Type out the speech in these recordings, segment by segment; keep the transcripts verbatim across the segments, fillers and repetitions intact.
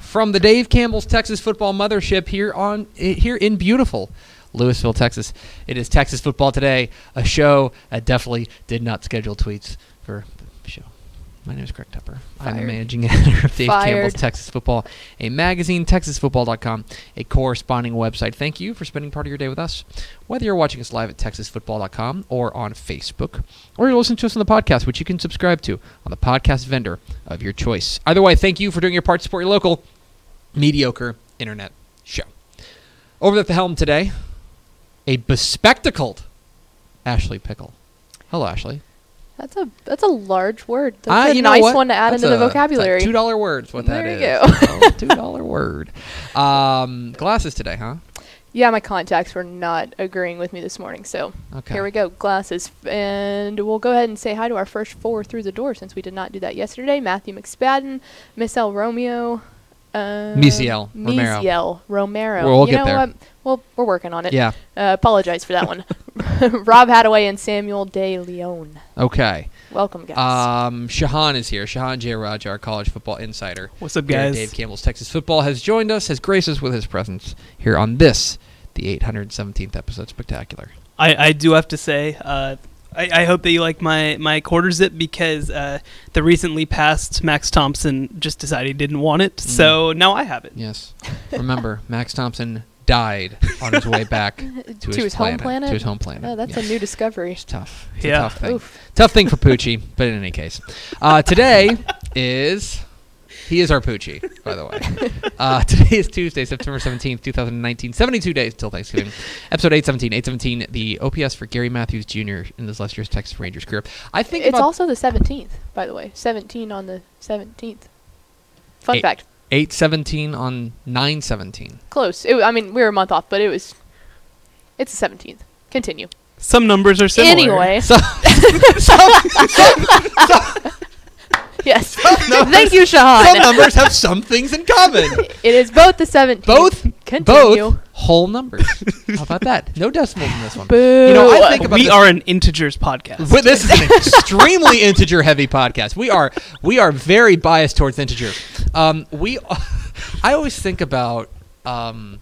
From the Dave Campbell's Texas Football Mothership here on here in beautiful Lewisville, Texas. It is Texas Football Today, a show that definitely did not schedule tweets for the show. My name is Greg Tepper. Fired. I'm the managing editor of Dave Fired. Campbell's Texas Football, a magazine, texas football dot com, a corresponding website. Thank you for spending part of your day with us. Whether you're watching us live at texas football dot com or on Facebook, or you're listening to us on the podcast, which you can subscribe to on the podcast vendor of your choice. Either way, thank you for doing your part to support your local mediocre internet show. Over at the helm today, a bespectacled Ashley Pickle. Hello, Ashley. That's a that's a large word. That's uh, a nice what? one to add that's into a, the vocabubulary. That's a two dollar word's what that there is. There you go. two dollar word. Um, glasses today, huh? Yeah, my contacts were not agreeing with me this morning, so okay. Here we go. Glasses. And we'll go ahead and say hi to our first four through the door since we did not do that yesterday. Matthew McSpadden, Miss L. Romeo. Uh, Miziel Romero. Miziel Romero. We'll, we'll you get know there. What? Well, we're working on it. Yeah. Uh, apologize for that one. Rob Hadaway and Samuel De Leon. Okay. Welcome, guys. Um, Shehan is here. Shehan Jeyarajah, our college football insider. What's up, guys? Dave Campbell's Texas Football has joined us, has graced us with his presence here on this, the eight hundred seventeenth episode. Spectacular. I, I do have to say, uh, I, I hope that you like my, my quarter zip because uh, the recently passed Max Thompson just decided he didn't want it, mm. so now I have it. Yes. Remember, Max Thompson died on his way back to, to his, his planet, home planet. To his home planet. Oh, that's yes. a new discovery. It's tough. It's yeah. a tough thing. Oof. Tough thing for Poochie, but in any case. Uh, today is... He is our Poochie, by the way. Uh, today is Tuesday, September seventeenth, twenty nineteen. seventy-two days till Thanksgiving. Episode eight seventeen. eight seventeen, the O P S for Gary Matthews Junior in this last year's Texas Rangers career. I think it's also the seventeenth, by the way. seventeen on the seventeenth. Fun eight, fact. eight seventeen on nine seventeen. Close. It, I mean, we were a month off, but it was... It's the seventeenth. Continue. Some numbers are similar. Anyway. Some... some, some, some Yes. Numbers, thank you, Shehan. Some numbers have some things in common. It is both the seventeenth. Both, Continue. both whole numbers. How about that? No decimals in this one. Boo. You know, I think about we this. are an integers podcast. But this is an extremely integer-heavy podcast. We are we are very biased towards integers. Um, we, are, I always think about. Um,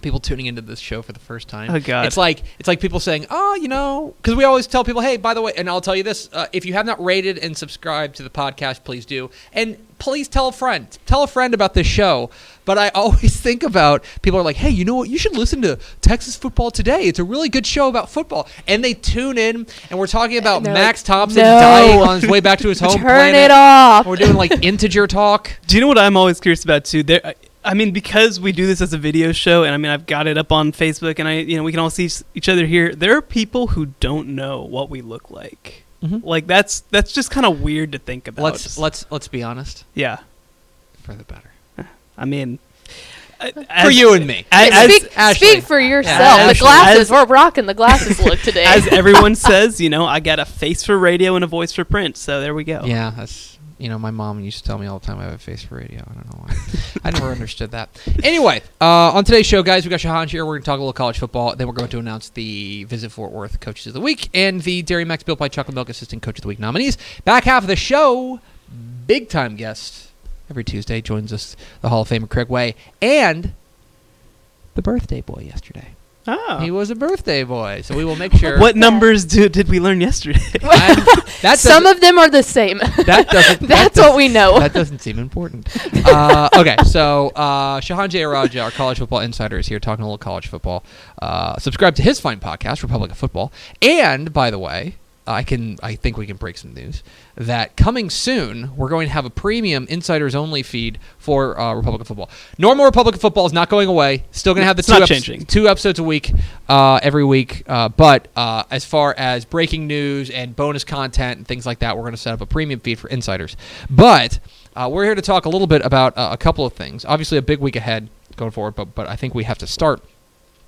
People tuning into this show for the first time. Oh God! It's like it's like people saying, "Oh, you know," because we always tell people, "Hey, by the way," and I'll tell you this: uh, if you have not rated and subscribed to the podcast, please do, and please tell a friend, tell a friend about this show. But I always think about people are like, "Hey, you know what? You should listen to Texas Football Today. It's a really good show about football." And they tune in, and we're talking about Max like, Thompson no. dying on his way back to his home Turn planet. Turn it off. And we're doing like integer talk. Do you know what I'm always curious about too? There. I- I mean, because we do this as a video show, and I mean, I've got it up on Facebook, and I, you know, we can all see each other here. There are people who don't know what we look like. Mm-hmm. Like that's that's just kind of weird to think about. Let's let's let's be honest. Yeah, for the better. I mean, as, for you and me. As, as, speak, Ashley, speak for yourself. Yeah, the Ashley, glasses. As, we're rocking the glasses look today. As everyone says, you know, I got a face for radio and a voice for print. So there we go. Yeah. That's, you know, my mom used to tell me all the time I have a face for radio. I don't know why. I never understood that. Anyway, uh, on today's show, guys, we got Shehan here. We're going to talk a little college football. Then we're going to announce the Visit Fort Worth Coaches of the Week and the Dairy Max Built by Chocolate Milk Assistant Coach of the Week nominees. Back half of the show, big-time guest every Tuesday joins us, the Hall of Famer Craig Way, and the birthday boy yesterday. Oh. He was a birthday boy, so we will make sure. What numbers do, did we learn yesterday? Some of them are the same. That doesn't. That's that doesn't, what we know. That doesn't seem important. uh, okay, so uh, Shehan Jeyarajah, our college football insider, is here talking a little college football. Uh, subscribe to his fine podcast, Republic of Football. And, by the way, I can. I think we can break some news that coming soon we're going to have a premium insiders only feed for uh, Republic of Football. Normal Republic of Football is not going away. Still going to have the two, epi- two episodes a week, uh, every week. Uh, but uh, as far as breaking news and bonus content and things like that, we're going to set up a premium feed for insiders. But uh, we're here to talk a little bit about uh, a couple of things. Obviously, a big week ahead going forward, but but I think we have to start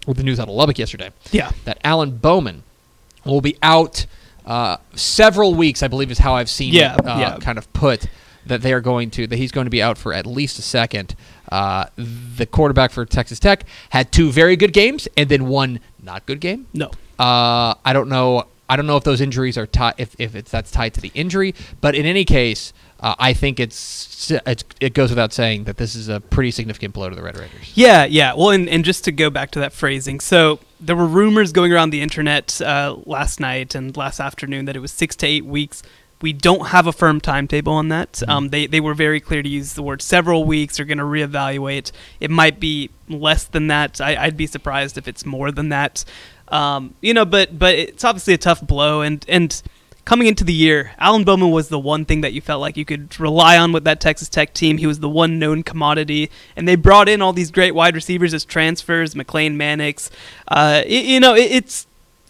with the news out of Lubbock yesterday. Yeah. That Alan Bowman will be out uh, several weeks, I believe is how I've seen yeah, it uh, yeah. kind of put, that they are going to, that he's going to be out for at least a second. Uh, the quarterback for Texas Tech had two very good games and then one not good game. No. Uh, I don't know. I don't know if those injuries are tied, if, if it's that's tied to the injury, but in any case, uh, I think it's, it's it goes without saying that this is a pretty significant blow to the Red Raiders. Yeah, yeah. Well, and, and just to go back to that phrasing, so there were rumors going around the internet uh, last night and last afternoon that it was six to eight weeks. We don't have a firm timetable on that. Mm-hmm. Um, they they were very clear to use the word several weeks. They're going to reevaluate. It might be less than that. I, I'd be surprised if it's more than that. Um, you know, but but it's obviously a tough blow. And and coming into the year, Alan Bowman was the one thing that you felt like you could rely on with that Texas Tech team. He was the one known commodity, and they brought in all these great wide receivers as transfers, McLean Mannix. Uh, it, you know, it, it's.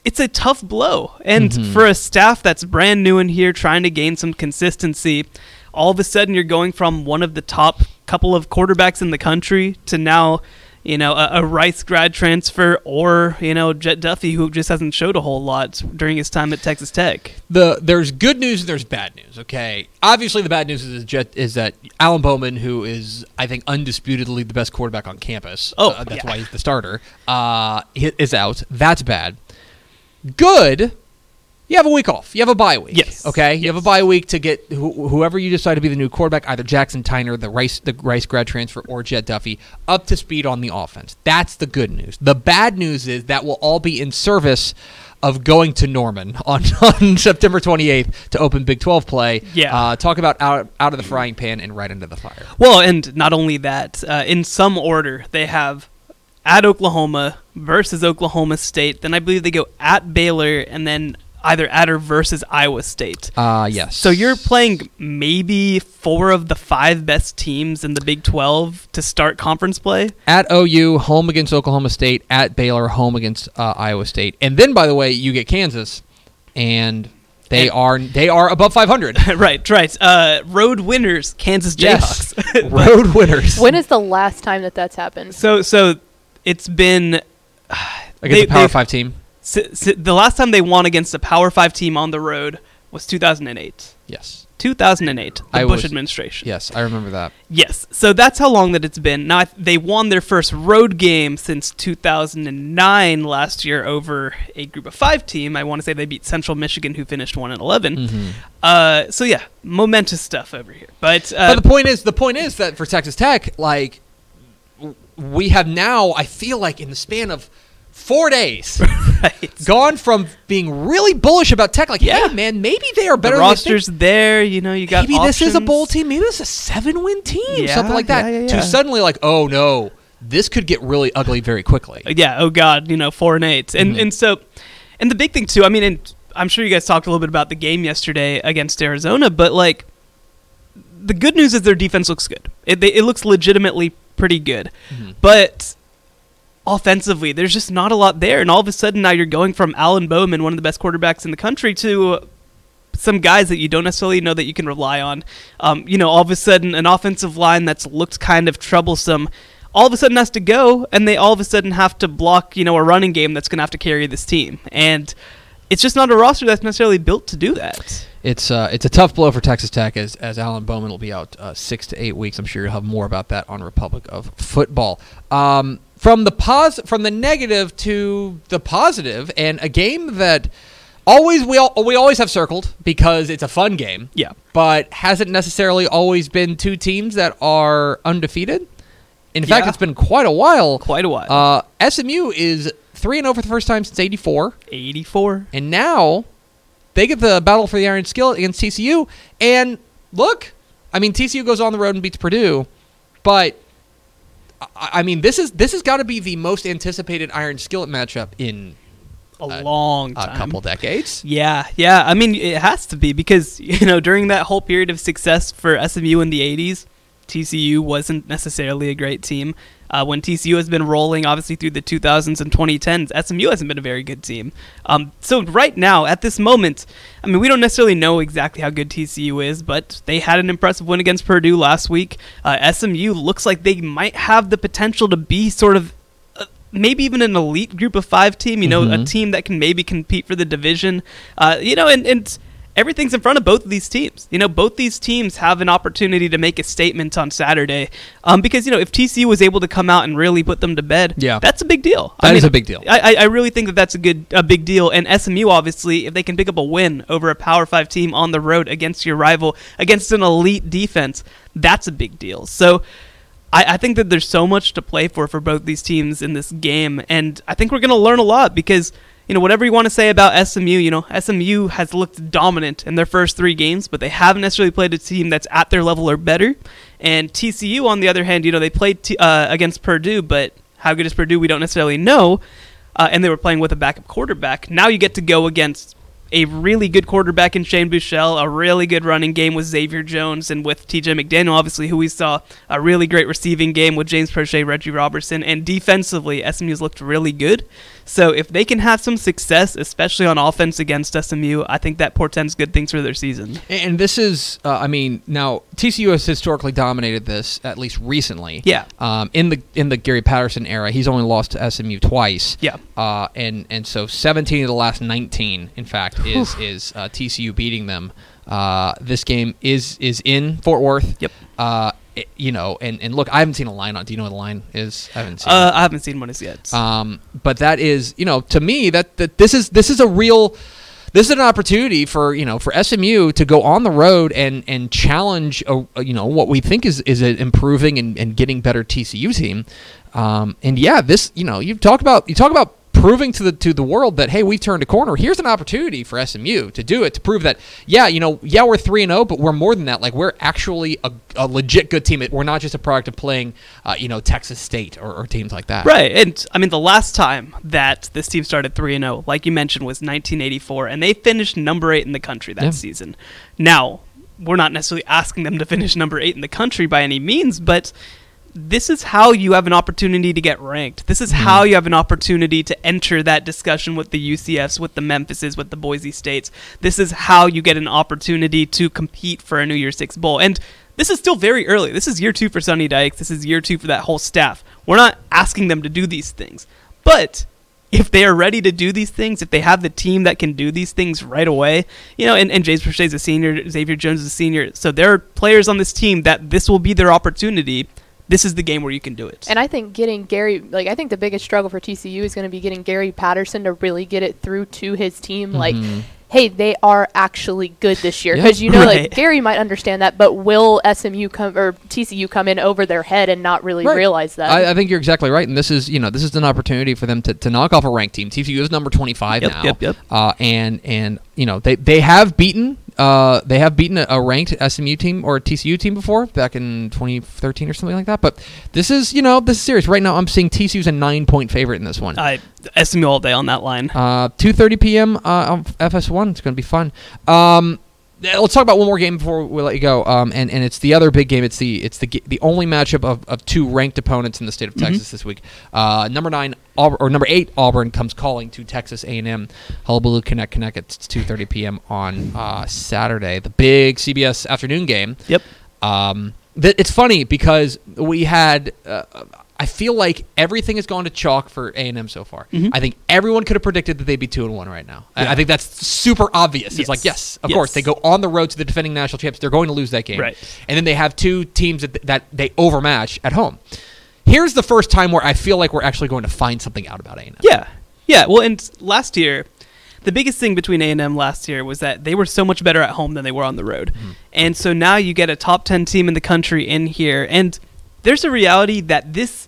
It's a tough blow. And mm-hmm. for a staff that's brand new in here trying to gain some consistency, all of a sudden you're going from one of the top couple of quarterbacks in the country to now, you know, a, a Rice grad transfer or, you know, Jet Duffy, who just hasn't showed a whole lot during his time at Texas Tech. The There's good news and there's bad news, okay? Obviously the bad news is, Jet, is that Alan Bowman, who is, I think, undisputedly the best quarterback on campus, oh, uh, that's yeah. why he's the starter, uh, is out. That's bad. Good, you have a week off. You have a bye week. Yes. Okay? Yes. You have a bye week to get wh- whoever you decide to be the new quarterback, either Jackson Tyner, the Rice the Rice grad transfer, or Jet Duffy, up to speed on the offense. That's the good news. The bad news is that will all be in service of going to Norman on, on September twenty-eighth to open Big twelve play. Yeah. Uh, talk about out, out of the frying pan and right into the fire. Well, and not only that, uh, in some order, they have at Oklahoma versus Oklahoma State. Then I believe they go at Baylor and then either at or versus Iowa State. Uh, yes. So you're playing maybe four of the five best teams in the Big twelve to start conference play? At O U, home against Oklahoma State, at Baylor, home against uh, Iowa State. And then, by the way, you get Kansas, and they are they are above five hundred. right, right. Uh, road winners, Kansas Jayhawks. Yes. Road winners. When is the last time that that's happened? So, so... It's been against they, a Power Five team. Si, si, the last time they won against a Power Five team on the road was two thousand eight. Yes, two thousand eight. The I Bush was, administration. Yes, I remember that. Yes, so that's how long that it's been. Now they won their first road game since two thousand nine last year over a Group of Five team. I want to say they beat Central Michigan, who finished one and eleven. Mm-hmm. Uh, so yeah, momentous stuff over here. But uh, but the point is, the point is that for Texas Tech, like. We have now, I feel like, in the span of four days, right. gone from being really bullish about Tech, like, yeah, hey, man, maybe they are better the than roster's there, you know, you got maybe options. This is a bowl team, maybe this is a seven-win team, yeah, something like that, yeah, yeah, yeah. to suddenly like, oh, no, this could get really ugly very quickly. Yeah, oh, God, you know, four and eight. And, mm-hmm. and so, and the big thing, too, I mean, and I'm sure you guys talked a little bit about the game yesterday against Arizona, but, like, the good news is their defense looks good. It, they, it looks legitimately pretty good. Mm-hmm. But offensively, there's just not a lot there. And all of a sudden now you're going from Alan Bowman, one of the best quarterbacks in the country, to some guys that you don't necessarily know that you can rely on. Um, you know, all of a sudden an offensive line that's looked kind of troublesome all of a sudden has to go, and they all of a sudden have to block, you know, a running game that's going to have to carry this team. And it's just not a roster that's necessarily built to do that. It's uh, it's a tough blow for Texas Tech as, as Alan Bowman will be out uh, six to eight weeks. I'm sure you'll have more about that on Republic of Football. Um, from the pos- from the negative to the positive, and a game that always we all, we always have circled because it's a fun game. Yeah, but hasn't necessarily always been two teams that are undefeated. In yeah. fact, it's been quite a while. Quite a while. Uh, S M U is three and over the first time since eighty-four. eighty-four, and now. They get the battle for the Iron Skillet against T C U, and look, I mean, T C U goes on the road and beats Purdue, but I mean, this is this has got to be the most anticipated Iron Skillet matchup in a, a long time. A couple decades. Yeah, yeah. I mean, it has to be because, you know, during that whole period of success for S M U in the eighties, T C U wasn't necessarily a great team. Uh, when T C U has been rolling, obviously, through the two thousands and twenty tens, S M U hasn't been a very good team. Um, so right now, at this moment, I mean, we don't necessarily know exactly how good T C U is, but they had an impressive win against Purdue last week. Uh, S M U looks like they might have the potential to be sort of uh, maybe even an elite group of five team, you know, mm-hmm. a team that can maybe compete for the division. Uh, you know, and... and everything's in front of both of these teams. You know, both these teams have an opportunity to make a statement on Saturday, um, because, you know, if T C U was able to come out and really put them to bed, yeah. that's a big deal. That I mean, is a big deal. I, I really think that that's a good a big deal. And S M U, obviously, if they can pick up a win over a Power five team on the road against your rival, against an elite defense, that's a big deal. So I, I think that there's so much to play for for both these teams in this game. And I think we're going to learn a lot because, you know, whatever you want to say about S M U, you know, S M U has looked dominant in their first three games, but they haven't necessarily played a team that's at their level or better. And T C U, on the other hand, you know, they played t- uh, against Purdue, but how good is Purdue? We don't necessarily know. Uh, and they were playing with a backup quarterback. Now you get to go against a really good quarterback in Shane Buechele, a really good running game with Xavier Jones, and with T J McDaniel, obviously, who we saw a really great receiving game with James Prochet, Reggie Robertson, and defensively, S M U's looked really good. So if they can have some success, especially on offense against S M U, I think that portends good things for their season. And this is, uh, I mean, now T C U has historically dominated this, at least recently. Yeah. Um, in the in the Gary Patterson era, he's only lost to S M U twice. Yeah. Uh, and and so seventeen of the last nineteen, in fact, is is uh, T C U beating them. Uh, this game is is in Fort Worth. Yep. Uh, it, you know, and, and look, I haven't seen a line on. Do you know what the line is? I haven't seen. Uh, I haven't seen one as yet. Um, but that is, you know, to me that, that this is this is a real, this is an opportunity for you know for S M U to go on the road and and challenge a, you know what we think is is an improving and, and getting better T C U team. Um, and yeah, this you know you talk about you talk about. proving to the to the world that, hey, we've turned a corner. Here's an opportunity for S M U to do it, to prove that, yeah, you know, yeah, we're three and oh, but we're more than that. Like, we're actually a, a legit good team. We're not just a product of playing, uh, you know, Texas State or, or teams like that. Right, and, I mean, the last time that this team started three and oh, like you mentioned, was nineteen eighty-four, and they finished number eight in the country that yeah. season. Now, we're not necessarily asking them to finish number eight in the country by any means, but this is how you have an opportunity to get ranked. This is how you have an opportunity to enter that discussion with the U C Fs, with the Memphises, with the Boise States. This is how you get an opportunity to compete for a New Year's Six Bowl. And this is still very early. This is year two for Sonny Dykes. This is year two for that whole staff. We're not asking them to do these things. But if they are ready to do these things, if they have the team that can do these things right away, you know, and, and James Prochet is a senior, Xavier Jones is a senior. So there are players on this team that this will be their opportunity. This is the game where you can do it. And I think getting Gary, like, I think the biggest struggle for T C U is going to be getting Gary Patterson to really get it through to his team. Mm-hmm. Like, hey, they are actually good this year. Because, yeah, you know, right. like, Gary might understand that, but will S M U come or T C U come in over their head and not really right. realize that? I, I think you're exactly right. And this is, you know, this is an opportunity for them to, to knock off a ranked team. T C U is number twenty-five yep, now. Yep, yep. Uh, and, and, you know, they, they have beaten. Uh, they have beaten a, a ranked S M U team or a T C U team before, back in twenty thirteen or something like that. But this is, you know, this is serious. Right now, I'm seeing T C U's a nine-point favorite in this one. I S M U all day on that line. Uh, two thirty p.m. uh, on F S one. It's going to be fun. Um, let's talk about one more game before we let you go. Um, and, and it's the other big game. It's the it's the the only matchup of, of two ranked opponents in the state of Texas mm-hmm. this week. Uh, number nine Auburn, or number eight Auburn comes calling to Texas A and M. Hullabaloo Connect Connect. It's two thirty p.m. on uh, Saturday. The big C B S afternoon game. Yep. Um, th- it's funny because we had. Uh, I feel like everything has gone to chalk for A and M so far. Mm-hmm. I think everyone could have predicted that they'd be two and one right now. Yeah. I, I think that's super obvious. Yes. It's like, yes, of yes. course, they go on the road to the defending national champs. They're going to lose that game. Right. And then they have two teams that, that they overmatch at home. Here's the first time where I feel like we're actually going to find something out about A and M. Yeah. Yeah, well, and last year, the biggest thing between A and M last year was that they were so much better at home than they were on the road. Mm-hmm. And so now you get a top ten team in the country in here, and there's a reality that this,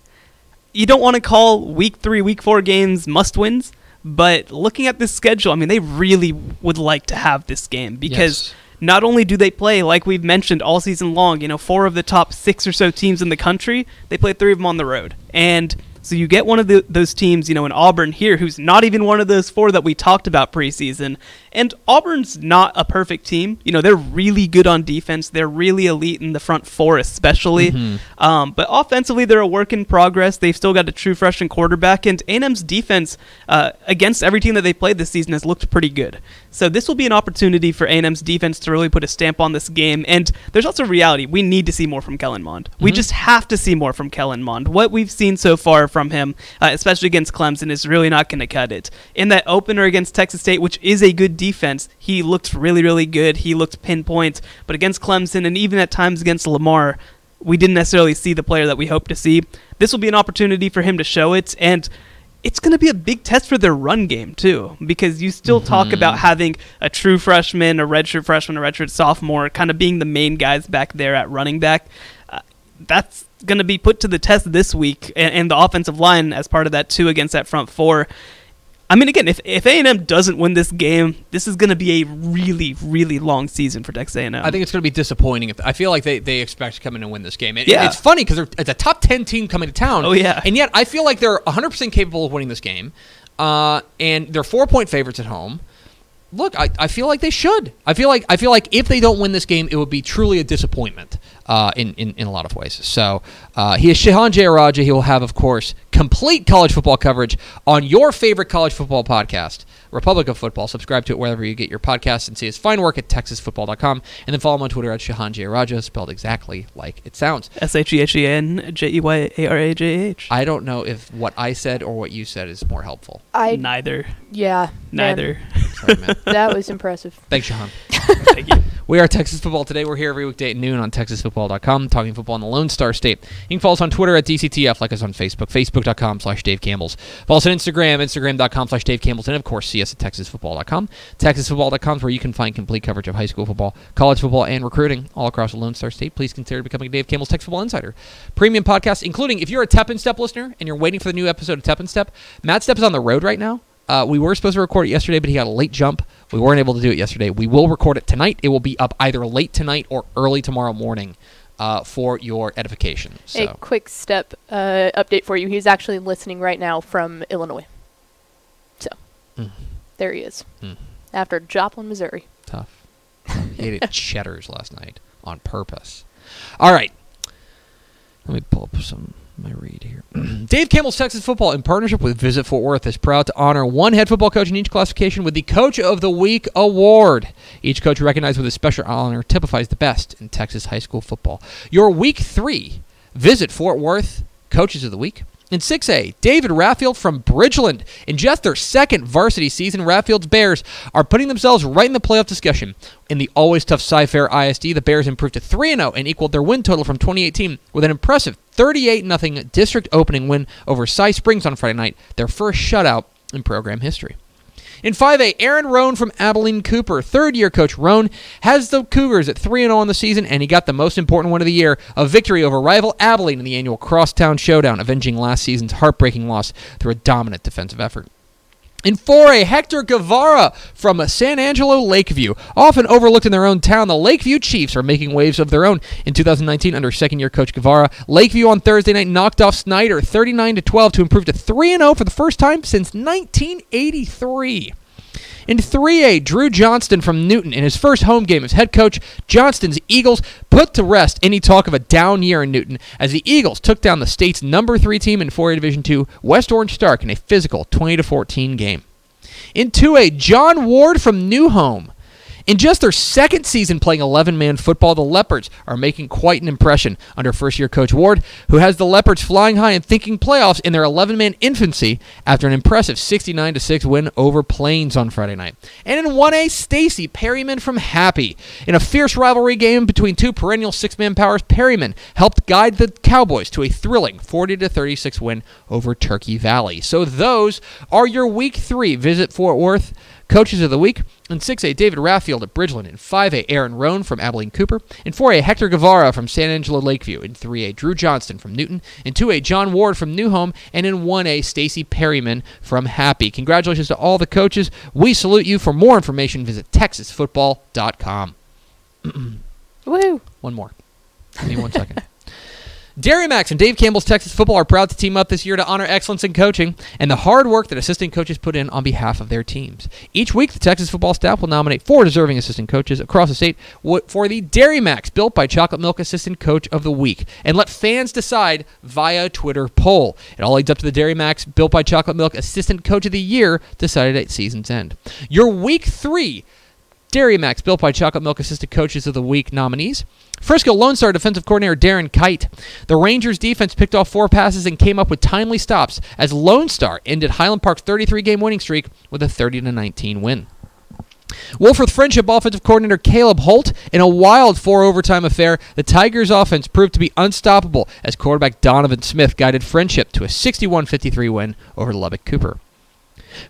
you don't want to call week three, week four games must-wins, but looking at this schedule, I mean, they really would like to have this game because yes. not only do they play, like we've mentioned all season long, you know, four of the top six or so teams in the country, they play three of them on the road. And So you get one of the, those teams, you know, in Auburn here, who's not even one of those four that we talked about preseason. And Auburn's not a perfect team. You know, they're really good on defense. They're really elite in the front four, especially. Mm-hmm. Um, but offensively, they're a work in progress. They've still got a true freshman quarterback. And A and M's defense uh, against every team that they played this season has looked pretty good. So this will be an opportunity for A and M's defense to really put a stamp on this game. And there's also reality. We need to see more from Kellen Mond. Mm-hmm. We just have to see more from Kellen Mond. What we've seen so far from him, uh, especially against Clemson, is really not going to cut it. In that opener against Texas State, which is a good defense, he looked really, really good. He looked pinpoint. But against Clemson, and even at times against Lamar, we didn't necessarily see the player that we hoped to see. This will be an opportunity for him to show it, and it's going to be a big test for their run game, too, because you still mm-hmm. talk about having a true freshman, a redshirt freshman, a redshirt sophomore, kind of being the main guys back there at running back. Uh, that's going to be put to the test this week, and, and the offensive line as part of that too against that front four. I mean, again, if if A and M doesn't win this game, this is going to be a really, really long season for Texas A and M. I think it's going to be disappointing. If I feel like they, they expect to come in and win this game. It, yeah. It's funny because it's a top ten team coming to town. Oh, yeah. And yet I feel like they're one hundred percent capable of winning this game, uh, and they're four-point favorites at home. Look, I, I feel like they should. I feel like I feel like if they don't win this game, it would be truly a disappointment uh, in, in, in a lot of ways. So uh, he is Shehan Jeyarajah. He will have, of course, complete college football coverage on your favorite college football podcast, Republic of Football. Subscribe to it wherever you get your podcasts and see his fine work at texas football dot com. And then follow him on Twitter at Shehan Jeyarajah, spelled exactly like it sounds. S H E H E N J E Y A R A J H. I don't know if what I said or what you said is more helpful. I Neither. Yeah. Neither. Sorry, man. That was impressive. Thanks, Shehan. Thank you. We are Texas Football Today. We're here every weekday at noon on texas football dot com, talking football in the Lone Star State. You can follow us on Twitter at D C T F, like us on Facebook, facebook.com slash Dave Campbell's. Follow us on Instagram, instagram.com slash Dave Campbell's, and of course, see us at texas football dot com. texas football dot com is where you can find complete coverage of high school football, college football, and recruiting all across the Lone Star State. Please consider becoming Dave Campbell's Texas Football Insider. Premium podcast, including if you're a Tep and Step listener and you're waiting for the new episode of Tep and Step, Matt Step is on the road right now. Uh, we were supposed to record it yesterday, but he got a late jump. We weren't able to do it yesterday. We will record it tonight. It will be up either late tonight or early tomorrow morning uh, for your edification. So. A quick step uh, update for you. He's actually listening right now from Illinois. So mm. there he is mm. after Joplin, Missouri. Tough. He ate at Cheddar's last night on purpose. All right. Let me pull up some... my read here. Dave Campbell's Texas Football, in partnership with Visit Fort Worth, is proud to honor one head football coach in each classification with the Coach of the Week award. Each coach recognized with a special honor typifies the best in Texas high school football. Your Week three Visit Fort Worth Coaches of the Week. In six A, David Raffield from Bridgeland. In just their second varsity season, Raffield's Bears are putting themselves right in the playoff discussion. In the always tough Cy-Fair I S D, the Bears improved to three and oh and equaled their win total from twenty eighteen with an impressive thirty-eight nothing district opening win over Cy Springs on Friday night, their first shutout in program history. In five A, Aaron Roan from Abilene Cooper. Third-year coach Roan has the Cougars at three and oh on the season, and he got the most important one of the year, a victory over rival Abilene in the annual Crosstown Showdown, avenging last season's heartbreaking loss through a dominant defensive effort. In four A, Hector Guevara from San Angelo Lakeview. Often overlooked in their own town, the Lakeview Chiefs are making waves of their own in two thousand nineteen under second-year coach Guevara. Lakeview on Thursday night knocked off Snyder thirty-nine to twelve to improve to three and oh for the first time since nineteen eighty-three. In three A, Drew Johnston from Newton, in his first home game as head coach, Johnston's Eagles put to rest any talk of a down year in Newton as the Eagles took down the state's number three team in four A Division two, West Orange Stark, in a physical twenty to fourteen game. In two A, John Ward from New Home. In just their second season playing eleven-man football, the Leopards are making quite an impression under first-year coach Ward, who has the Leopards flying high and thinking playoffs in their eleven-man infancy after an impressive sixty-nine to six win over Plains on Friday night. And in one A, Stacy Perryman from Happy. In a fierce rivalry game between two perennial six-man powers, Perryman helped guide the Cowboys to a thrilling forty to thirty-six win over Turkey Valley. So those are your Week three Visit Fort Worth Coaches of the Week. In six A, David Raffield at Bridgeland. In five A, Aaron Roan from Abilene Cooper. In four A, Hector Guevara from San Angelo Lakeview. In three A, Drew Johnston from Newton. In two A, John Ward from New Home. And in one A, Stacy Perryman from Happy. Congratulations to all the coaches. We salute you. For more information, visit texas football dot com. Woo! One more. Give me one second. Dairy Max and Dave Campbell's Texas Football are proud to team up this year to honor excellence in coaching and the hard work that assistant coaches put in on behalf of their teams. Each week, the Texas football staff will nominate four deserving assistant coaches across the state for the Dairy Max Built by Chocolate Milk Assistant Coach of the Week, and let fans decide via Twitter poll. It all leads up to the Dairy Max Built by Chocolate Milk Assistant Coach of the Year decided at season's end. Your Week three Dairy Max Built by Chocolate Milk Assistant Coaches of the Week nominees: Frisco Lone Star defensive coordinator Darren Kite. The Rangers defense picked off four passes and came up with timely stops as Lone Star ended Highland Park's thirty-three game winning streak with a thirty to nineteen win. Wilford Friendship offensive coordinator Caleb Holt. In a wild four-overtime affair, the Tigers' offense proved to be unstoppable as quarterback Donovan Smith guided Friendship to a sixty-one fifty-three win over Lubbock Cooper.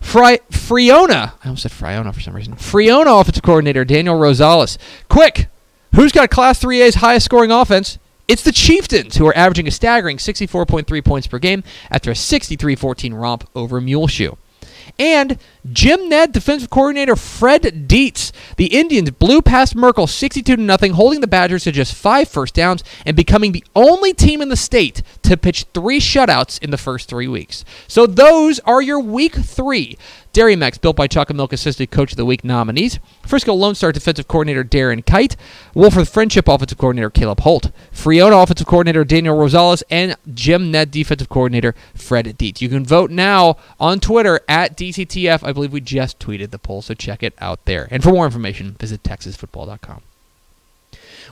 Fri- Friona, I almost said Friona for some reason. Friona offensive coordinator Daniel Rosales. Quick, who's got Class three A's highest scoring offense? It's the Chieftains, who are averaging a staggering sixty-four point three points per game after a sixty-three fourteen romp over Muleshoe. And Jim Ned defensive coordinator Fred Dietz. The Indians blew past Merkle sixty-two to nothing, holding the Badgers to just five first downs and becoming the only team in the state to pitch three shutouts in the first three weeks. So those are your Week three Dairy Max Built by Chocolate Milk Assisted Coach of the Week nominees: Frisco Lone Star defensive coordinator Darren Kite, Wilford Friendship offensive coordinator Caleb Holt, Friona offensive coordinator Daniel Rosales, and Jim Ned defensive coordinator Fred Dietz. You can vote now on Twitter at D C T F. I believe we just tweeted the poll, so check it out there. And for more information, visit texas football dot com.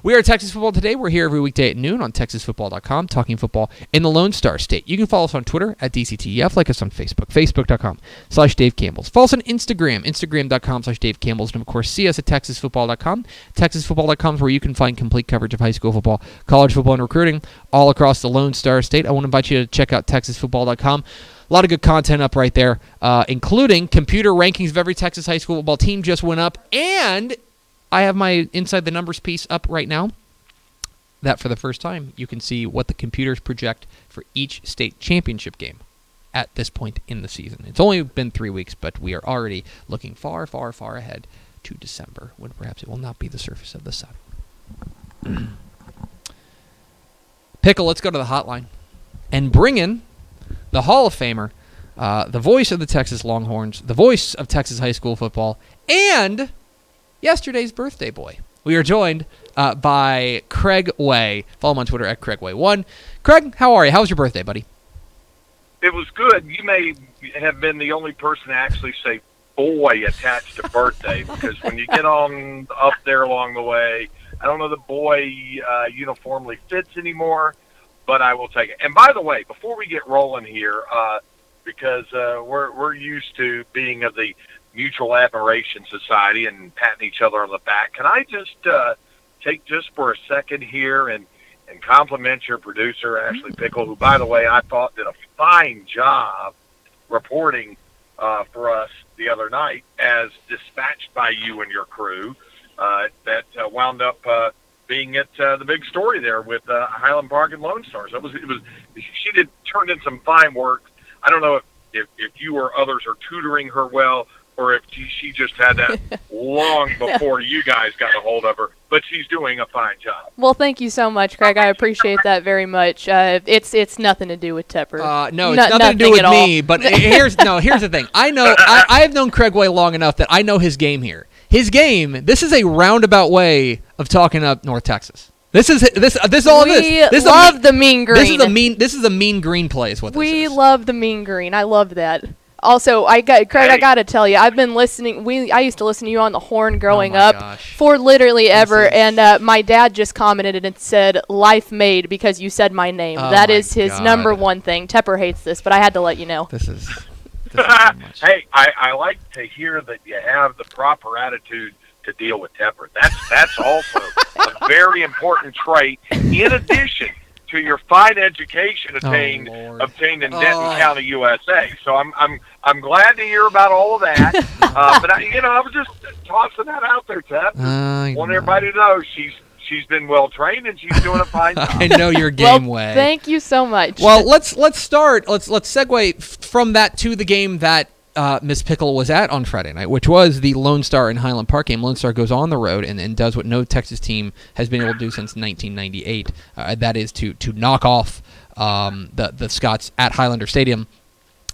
We are Texas Football Today. We're here every weekday at noon on texas football dot com, talking football in the Lone Star State. You can follow us on Twitter at D C T F, like us on Facebook, facebook dot com slash Dave Campbell's. Follow us on Instagram, instagram dot com slash Dave Campbell's, and of course, see us at texas football dot com. texas football dot com is where you can find complete coverage of high school football, college football, and recruiting all across the Lone Star State. I want to invite you to check out texas football dot com. A lot of good content up right there, uh, including computer rankings of every Texas high school football team just went up, and I have my Inside the Numbers piece up right now. That for the first time, you can see what the computers project for each state championship game at this point in the season. It's only been three weeks, but we are already looking far, far, far ahead to December, when perhaps it will not be the surface of the sun. Pickle, let's go to the hotline and bring in the Hall of Famer, uh, the voice of the Texas Longhorns, the voice of Texas high school football, and yesterday's birthday boy. We are joined uh, by Craig Way. Follow him on Twitter at Craig Way one. Craig, how are you? How was your birthday, buddy? It was good. You may have been the only person to actually say boy attached to birthday, because when you get on up there along the way, I don't know the boy uh, uniformly fits anymore, but I will take it. And by the way, before we get rolling here, uh, because uh, we're we're used to being of the Mutual Admiration Society and patting each other on the back, can I just uh, take just for a second here and, and compliment your producer, Ashley Pickle, who, by the way, I thought did a fine job reporting uh, for us the other night, as dispatched by you and your crew, uh, that uh, wound up uh, being at uh, the big story there with uh, Highland Park and Lone Star. So it was, it was, she did turned in some fine work. I don't know if, if, if you or others are tutoring her well, or if she just had that long before you guys got a hold of her. But she's doing a fine job. Well, thank you so much, Craig. I appreciate that very much. Uh, it's it's nothing to do with Tepper. Uh, no, it's no, nothing to do with me. But here's no. Here's the thing. I know I, I have known Craig Way long enough that I know his game here. His game. This is a roundabout way of talking up North Texas. This is this uh, this all we this. This love is a, the mean green. This is a mean. This is a mean green play. Is what this we is. love the mean green. I love that. Also, I got Craig. Hey. I gotta tell you, I've been listening. We I used to listen to you on the horn growing oh up gosh. for literally ever, and uh, my dad just commented and said, "Life made because you said my name." Oh that my is his God. number one thing. Tepper hates this, but I had to let you know. This is. This is so much. Hey, I, I like to hear that you have the proper attitude to deal with Tepper. That's that's also a very important trait. In addition to your fine education attained oh, obtained in Denton oh. County, U S A. So I'm I'm I'm glad to hear about all of that. uh, but I, you know, I was just tossing that out there, Tep. I want everybody to know she's she's been well trained and she's doing a fine job. I know your game, well, Way. Thank you so much. Well, let's let's start. Let's let's segue from that to the game that uh, Miss Pickle was at on Friday night, which was the Lone Star and Highland Park game. Lone Star goes on the road and, and does what no Texas team has been able to do since nineteen ninety-eight. Uh, that is to to knock off um, the the Scots at Highlander Stadium.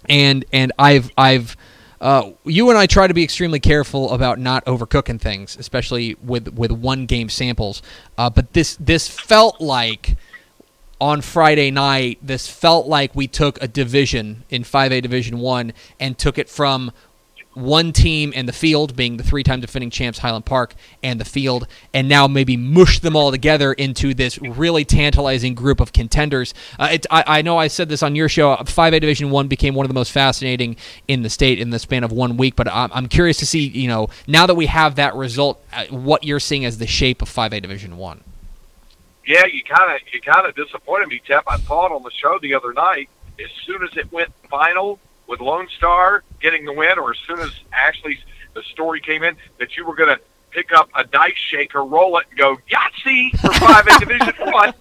And and I've I've uh, you and I try to be extremely careful about not overcooking things, especially with with one game samples. Uh, but this this felt like. On Friday night, this felt like we took a division in five A Division I and took it from one team and the field, being the three-time defending champs Highland Park and the field, and now maybe mush them all together into this really tantalizing group of contenders. Uh, it, I, I know I said this on your show, five A Division I became one of the most fascinating in the state in the span of one week, but I'm, I'm curious to see, you know, now that we have that result, what you're seeing as the shape of five A Division I. Yeah, you kind of you kind of disappointed me, Tep. I thought on the show the other night, as soon as it went final with Lone Star getting the win, or as soon as Ashley's the story came in, that you were going to pick up a dice shaker, roll it, and go Yahtzee for five A Division One.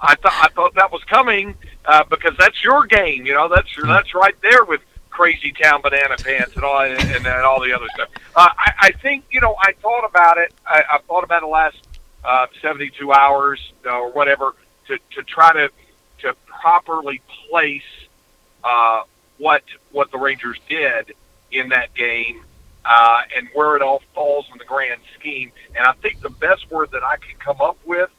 I thought I thought that was coming uh, because that's your game, you know. That's your, that's right there with Crazy Town Banana Pants and all and, and, and all the other stuff. Uh, I, I think you know. I thought about it. I, I thought about it last. Uh, seventy-two hours uh, or whatever to, to try to to properly place uh, what what the Rangers did in that game uh, and where it all falls in the grand scheme. And I think the best word that I can come up with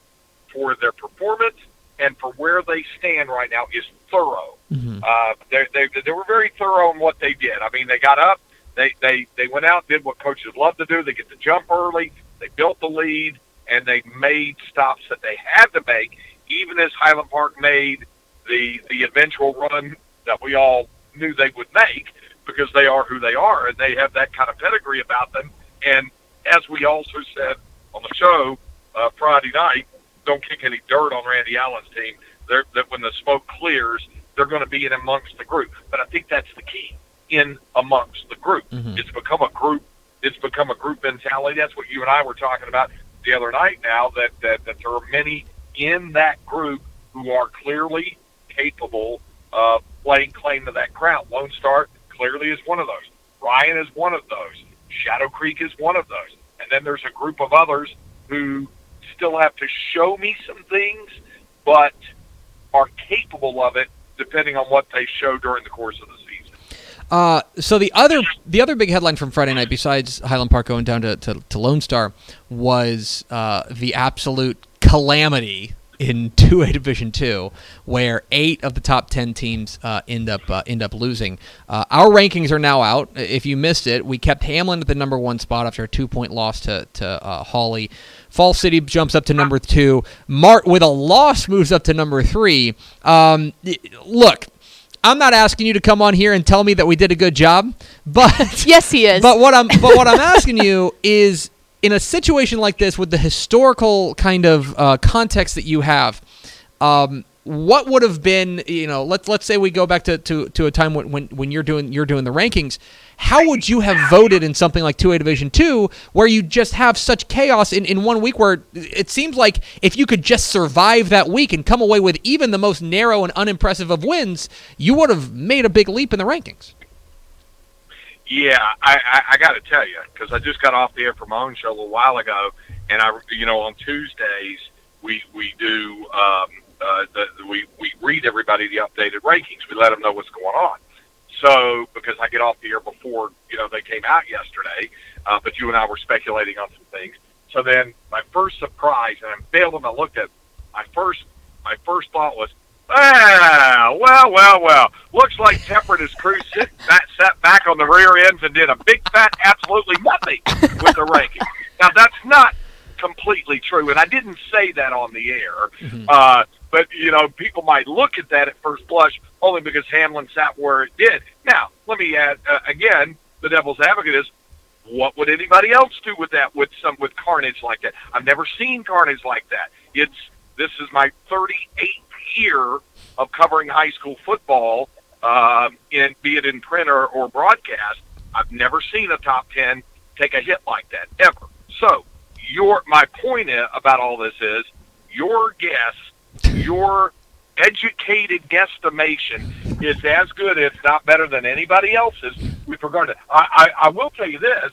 for their performance and for where they stand right now is thorough. Mm-hmm. Uh, they they they were very thorough in what they did. I mean, they got up, they they they went out, did what coaches love to do. They get the jump early, they built the lead. And they made stops that they had to make, even as Highland Park made the the eventual run that we all knew they would make, because they are who they are, and they have that kind of pedigree about them. And as we also said on the show uh, Friday night, don't kick any dirt on Randy Allen's team. They're, that when the smoke clears, they're going to be in amongst the group. But I think that's the key, in amongst the group. Mm-hmm. It's become a group. It's become a group mentality. That's what you and I were talking about the other night now, that, that, that there are many in that group who are clearly capable of laying claim to that crown. Lone Star clearly is one of those. Ryan is one of those. Shadow Creek is one of those. And then there's a group of others who still have to show me some things, but are capable of it depending on what they show during the course of the season. Uh, so the other the other big headline from Friday night, besides Highland Park going down to, to, to Lone Star, was uh, the absolute calamity in two A Division two, where eight of the top ten teams uh, end up uh, end up losing. Uh, our rankings are now out. If you missed it, we kept Hamlin at the number one spot after a two-point loss to, to uh, Hawley. Fall City jumps up to number two. Mart, with a loss, moves up to number three. Um, look. I'm not asking you to come on here and tell me that we did a good job, but yes, he is. But what I'm but what I'm asking you is, in a situation like this, with the historical kind of uh, context that you have, um, what would have been, you know, let's let's say we go back to, to, to a time when, when when you're doing you're doing the rankings, how would you have voted in something like two A Division two, where you just have such chaos in, in one week, where it seems like if you could just survive that week and come away with even the most narrow and unimpressive of wins, you would have made a big leap in the rankings? Yeah, I, I, I got to tell you, because I just got off the air from my own show a little while ago, and I you know on Tuesdays we we do. Um, Uh, the, the, we, we read everybody the updated rankings. We let them know what's going on. So, because I get off the air before, you know, they came out yesterday, uh, but you and I were speculating on some things. So then my first surprise, and I failed when I looked at it, my first, my first thought was, ah, well, well, well, looks like Tepper and his crew sit back, sat back on the rear ends and did a big fat absolutely nothing with the rankings. Now, that's not completely true, and I didn't say that on the air. Mm-hmm. Uh, But, you know, people might look at that at first blush only because Hamlin sat where it did. Now, let me add, uh, again, the devil's advocate is, what would anybody else do with that, with some with carnage like that? I've never seen carnage like that. It's This is my thirty-eighth year of covering high school football, um, in, be it in print or, or broadcast. I've never seen a top ten take a hit like that, ever. So your my point about all this is, your guess, your educated guesstimation is as good, if not better, than anybody else's, with regard to, I, I, I will tell you this,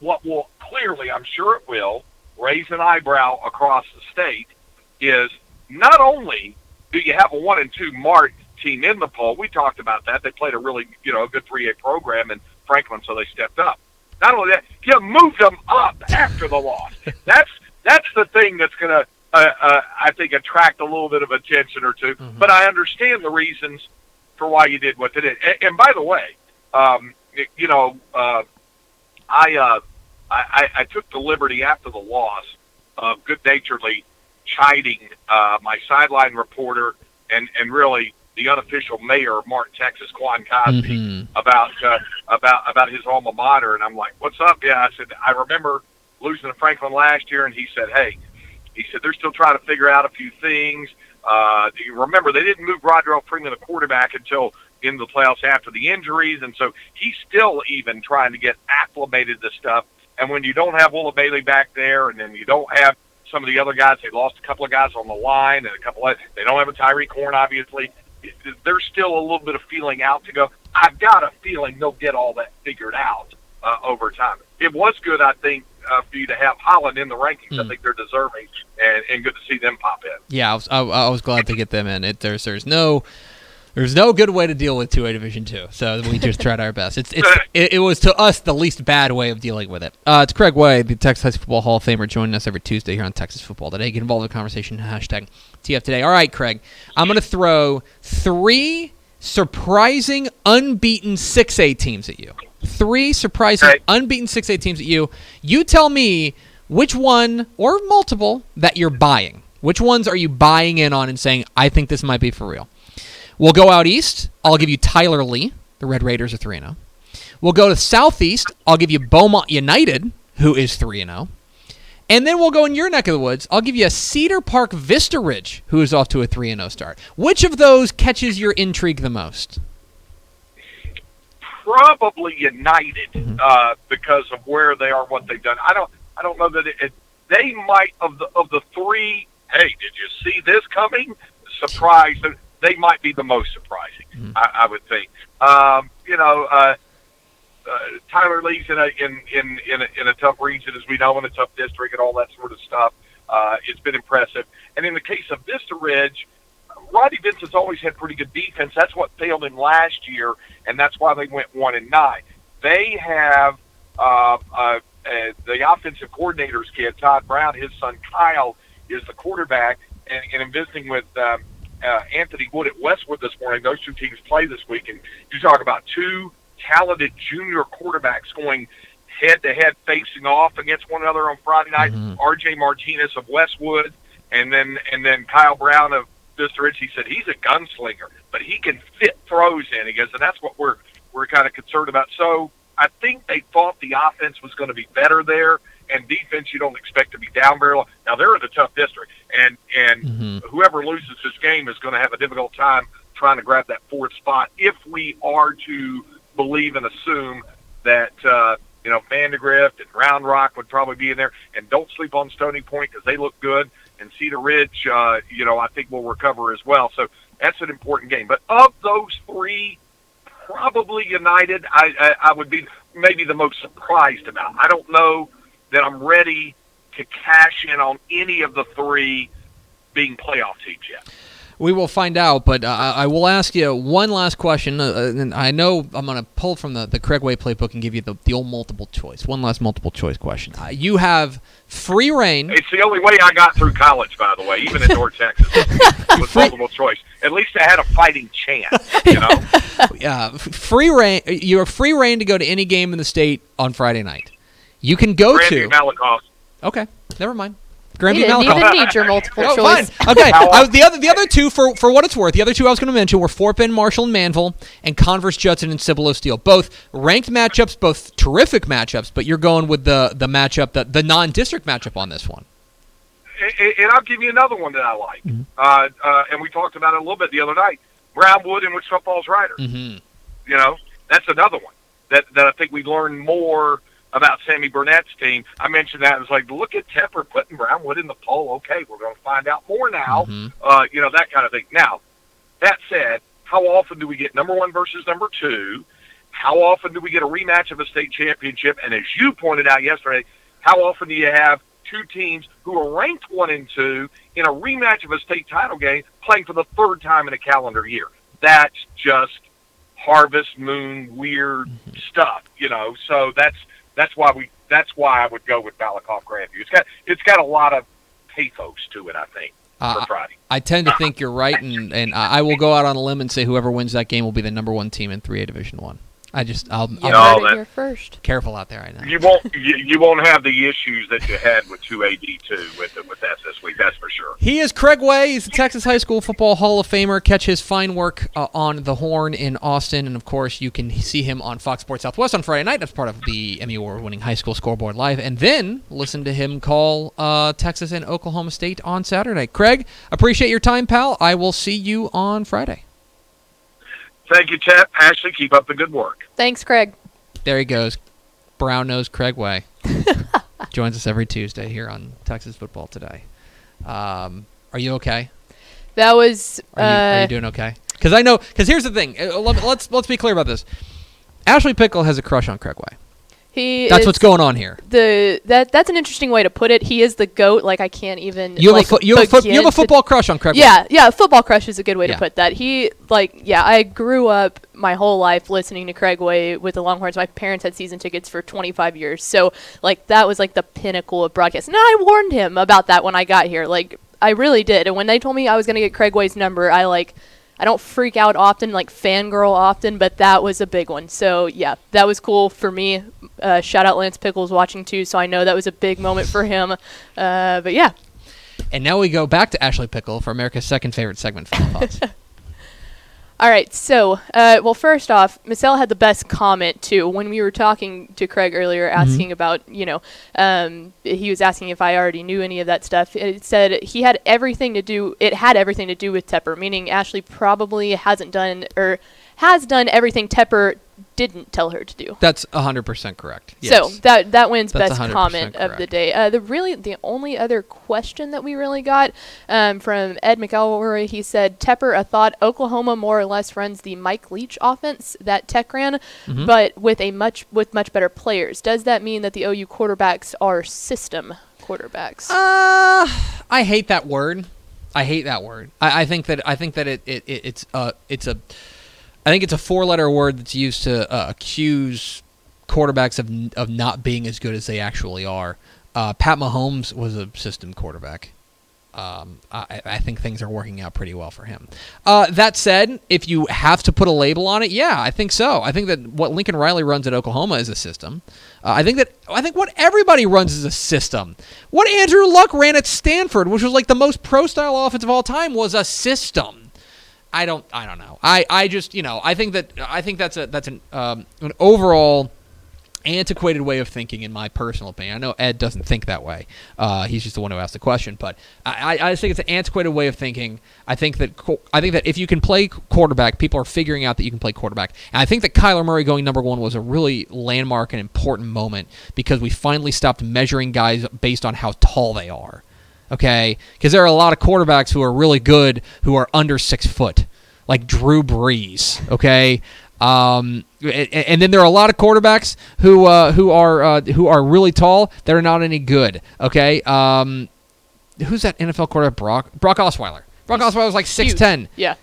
what will clearly, I'm sure it will, raise an eyebrow across the state is not only do you have a one and two marked team in the poll, we talked about that, they played a really, you know, a good three A program in Franklin, so they stepped up. Not only that, you moved them up after the loss. That's that's the thing that's going to, uh, uh, I think, attract a little bit of attention or two. Mm-hmm. But I understand the reasons for why you did what they did. And, and by the way, um, you know, uh, I, uh, I I took the liberty after the loss of good-naturedly chiding uh, my sideline reporter and, and really the unofficial mayor of Martin, Texas, Quan Cosby, mm-hmm. about uh, about about his alma mater. And I'm like, what's up? Yeah, I said, I remember losing to Franklin last year, and he said, hey, he said, they're still trying to figure out a few things. Uh, do you remember, they didn't move Rodrell Freeman, the quarterback, until in the playoffs after the injuries, and so he's still even trying to get acclimated to stuff. And when you don't have Willa Bailey back there, and then you don't have some of the other guys, they lost a couple of guys on the line, and a couple of, they don't have a Tyreek Horn, obviously. There's still a little bit of feeling out to go. I've got a feeling they'll get all that figured out uh, over time. It was good, I think, uh, for you to have Holland in the rankings. Mm. I think they're deserving, and, and good to see them pop in. Yeah, I was, I, I was glad to get them in. It, there's there's no there's no good way to deal with two A Division two, so we just tried our best. It's, it's it, it was, to us, the least bad way of dealing with it. Uh, it's Craig Way, the Texas High School Football Hall of Famer, joining us every Tuesday here on Texas Football Today. Get involved in the conversation, hashtag T F Today. All right, Craig, I'm going to throw three surprising unbeaten six A teams at you. Three surprising right. unbeaten six A teams at you. You tell me which one or multiple that you're buying. Which ones are you buying in on and saying, I think this might be for real? We'll go out east. I'll give you Tyler Lee. The Red Raiders are three and oh. We'll go to southeast. I'll give you Beaumont United, who is three and oh. And then we'll go in your neck of the woods. I'll give you a Cedar Park Vista Ridge, who is off to a three and oh start. Which of those catches your intrigue the most? Probably United, mm-hmm. uh, because of where they are, what they've done. I don't, I don't know that it, it, they might of the of the three. Hey, did you see this coming? Surprise! They might be the most surprising, mm-hmm. I, I would think. Um, you know, uh, uh, Tyler Lee's in a in in in a, in a tough region, as we know, in a tough district, and all that sort of stuff. Uh, it's been impressive. And in the case of Vista Ridge, Rodney Vincent's always had pretty good defense. That's what failed him last year, and that's why they went one and nine. They have uh, uh, uh, the offensive coordinator's kid, Todd Brown. His son Kyle is the quarterback, and, and I'm visiting with um, uh, Anthony Wood at Westwood this morning. Those two teams play this week, and you talk about two talented junior quarterbacks going head-to-head, facing off against one another on Friday night. Mm-hmm. R J Martinez of Westwood, and then and then Kyle Brown of Mister Ridge. He said he's a gunslinger, but he can fit throws in. He goes, and that's what we're we're kind of concerned about. So I think they thought the offense was going to be better there, and defense you don't expect to be down very long. Now they're in a tough district, and and mm-hmm. whoever loses this game is going to have a difficult time trying to grab that fourth spot. If we are to believe and assume that uh, you know Vandegrift and Round Rock would probably be in there, and don't sleep on Stony Point because they look good. And Cedar Ridge, uh, you know, I think will recover as well. So that's an important game. But of those three, probably United, I, I, I would be maybe the most surprised about. I don't know that I'm ready to cash in on any of the three being playoff teams yet. We will find out, but uh, I will ask you one last question. Uh, and I know I'm going to pull from the, the Craig Way playbook and give you the, the old multiple choice. One last multiple choice question. Uh, you have free reign. It's the only way I got through college, by the way, even in North Texas, with multiple choice. At least I had a fighting chance, you know? Uh, free reign. You have free reign to go to any game in the state on Friday night. You can go Randy to. Malakoff. Okay, never mind. Granby you didn't Malakoff. Even need your multiple oh, choice. Fine. Okay, I, the other the other two, for, for what it's worth, the other two I was going to mention were Fort Bend Marshall and Manville and Converse Judson and Cibolo Steel. Both ranked matchups, both terrific matchups, but you're going with the, the matchup, the, the non-district matchup on this one. And, and I'll give you another one that I like. Mm-hmm. Uh, uh, and we talked about it a little bit the other night. Brownwood and Wichita Falls Rider. Mm-hmm. You know, that's another one that, that I think we learn more about Sammy Burnett's team. I mentioned that. It was like, look at Tepper putting Brownwood in the poll. Okay, we're going to find out more now. Mm-hmm. Uh, you know, that kind of thing. Now, that said, how often do we get number one versus number two? How often do we get a rematch of a state championship? And as you pointed out yesterday, how often do you have two teams who are ranked one and two in a rematch of a state title game playing for the third time in a calendar year? That's just harvest moon weird stuff, you know. So that's that's why we that's why I would go with Malakoff Grandview. It's got it's got a lot of pathos to it, I think. Uh, I tend to think you're right, and, and I will go out on a limb and say whoever wins that game will be the number one team in three A Division One. I. I just I'll, you I'll know, it here first. Careful out there, I know. You won't you, you won't have the issues that you had with two A D two with with that this week. That's for sure. He is Craig Way. He's the Texas High School Football Hall of Famer. Catch his fine work uh, on the Horn in Austin, and of course you can see him on Fox Sports Southwest on Friday night. That's part of the Emmy Award-winning High School Scoreboard Live, and then listen to him call uh, Texas and Oklahoma State on Saturday. Craig, appreciate your time, pal. I will see you on Friday. Thank you, Tep. Ashley, keep up the good work. Thanks, Craig. There he goes. Brown-nosed Craig Way. Joins us every Tuesday here on Texas Football Today. Um, are you okay? That was... Are, uh, you, are you doing okay? Because I know... Because here's the thing. Let's let's be clear about this. Ashley Pickle has a crush on Craig Way. He that's what's going on here. The that That's an interesting way to put it. He is the GOAT. Like, I can't even... You have, like, a, fo- you have, a, fo- you have a football to, crush on Craig yeah, Way. Yeah, yeah, football crush is a good way yeah. to put that. He, like, yeah, I grew up my whole life listening to Craig Way with the Longhorns. My parents had season tickets for twenty-five years. So, like, that was, like, the pinnacle of broadcasting. And I warned him about that when I got here. Like, I really did. And when they told me I was going to get Craig Way's number, I, like... I don't freak out often, like fangirl often, but that was a big one. So, yeah, that was cool for me. Uh, shout out Lance Pickles watching, too, so I know that was a big moment for him. Uh, but, yeah. And now we go back to Ashley Pickle for America's second favorite segment. All right, so, uh, well, first off, Michelle had the best comment, too, when we were talking to Craig earlier asking mm-hmm. about, you know, um, he was asking if I already knew any of that stuff. It said he had everything to do, it had everything to do with Tepper, meaning Ashley probably hasn't done, or has done everything Tepper didn't tell her to do. That's one hundred percent correct. Yes. So that that wins That's best comment correct. Of the day. Uh, the really the only other question that we really got um, from Ed McElroy, he said, Tepper, a thought, Oklahoma more or less runs the Mike Leach offense that Tech ran, mm-hmm. but with a much with much better players. Does that mean that the O U quarterbacks are system quarterbacks? Uh, I hate that word. I hate that word. I, I think that I think that it, it, it it's uh it's a I think it's a four-letter word that's used to uh, accuse quarterbacks of n- of not being as good as they actually are. Uh, Pat Mahomes was a system quarterback. Um, I, I think things are working out pretty well for him. Uh, that said, if you have to put a label on it, yeah, I think so. I think that what Lincoln Riley runs at Oklahoma is a system. Uh, I think that I think what everybody runs is a system. What Andrew Luck ran at Stanford, which was like the most pro-style offense of all time, was a system. I don't. I don't know. I, I. just. You know. I think that. I think that's a. That's an. Um, an overall antiquated way of thinking, in my personal opinion. I know Ed doesn't think that way. Uh, he's just the one who asked the question. But I. I just think it's an antiquated way of thinking. I think that. I think that if you can play quarterback, people are figuring out that you can play quarterback. And I think that Kyler Murray going number one was a really landmark and important moment because we finally stopped measuring guys based on how tall they are. Okay, because there are a lot of quarterbacks who are really good who are under six foot, like Drew Brees. Okay, um, and, and then there are a lot of quarterbacks who uh, who are uh, who are really tall that are not any good. Okay, um, who's that N F L quarterback? Brock Brock Osweiler. Brock Osweiler was like six ten. Yeah,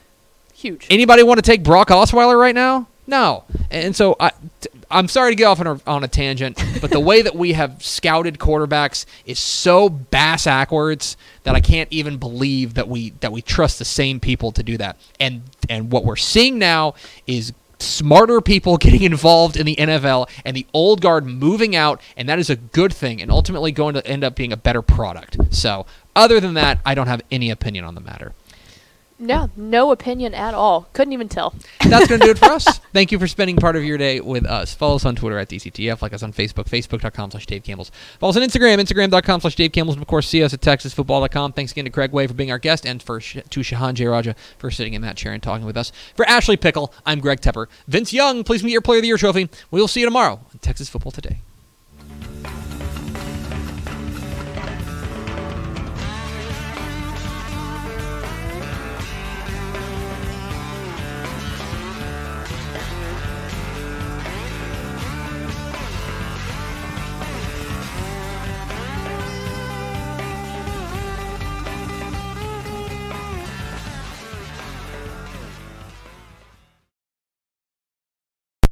huge. Anybody want to take Brock Osweiler right now? No. And so I, t- I'm sorry to get off on a, on a tangent, but the way that we have scouted quarterbacks is so bass-ackwards that I can't even believe that we that we trust the same people to do that. And and what we're seeing now is smarter people getting involved in the N F L and the old guard moving out, and that is a good thing and ultimately going to end up being a better product. So other than that, I don't have any opinion on the matter. No, no opinion at all. Couldn't even tell. That's going to do it for us. Thank you for spending part of your day with us. Follow us on Twitter at D C T F. Like us on Facebook, facebook.com slash Dave Campbell's. Follow us on Instagram, instagram.com slash Dave Campbell's. And, of course, see us at texas football dot com. Thanks again to Craig Way for being our guest and for Sh- to Shehan Jeyarajah for sitting in that chair and talking with us. For Ashley Pickle, I'm Greg Tepper. Vince Young, please meet your Player of the Year trophy. We'll see you tomorrow on Texas Football Today.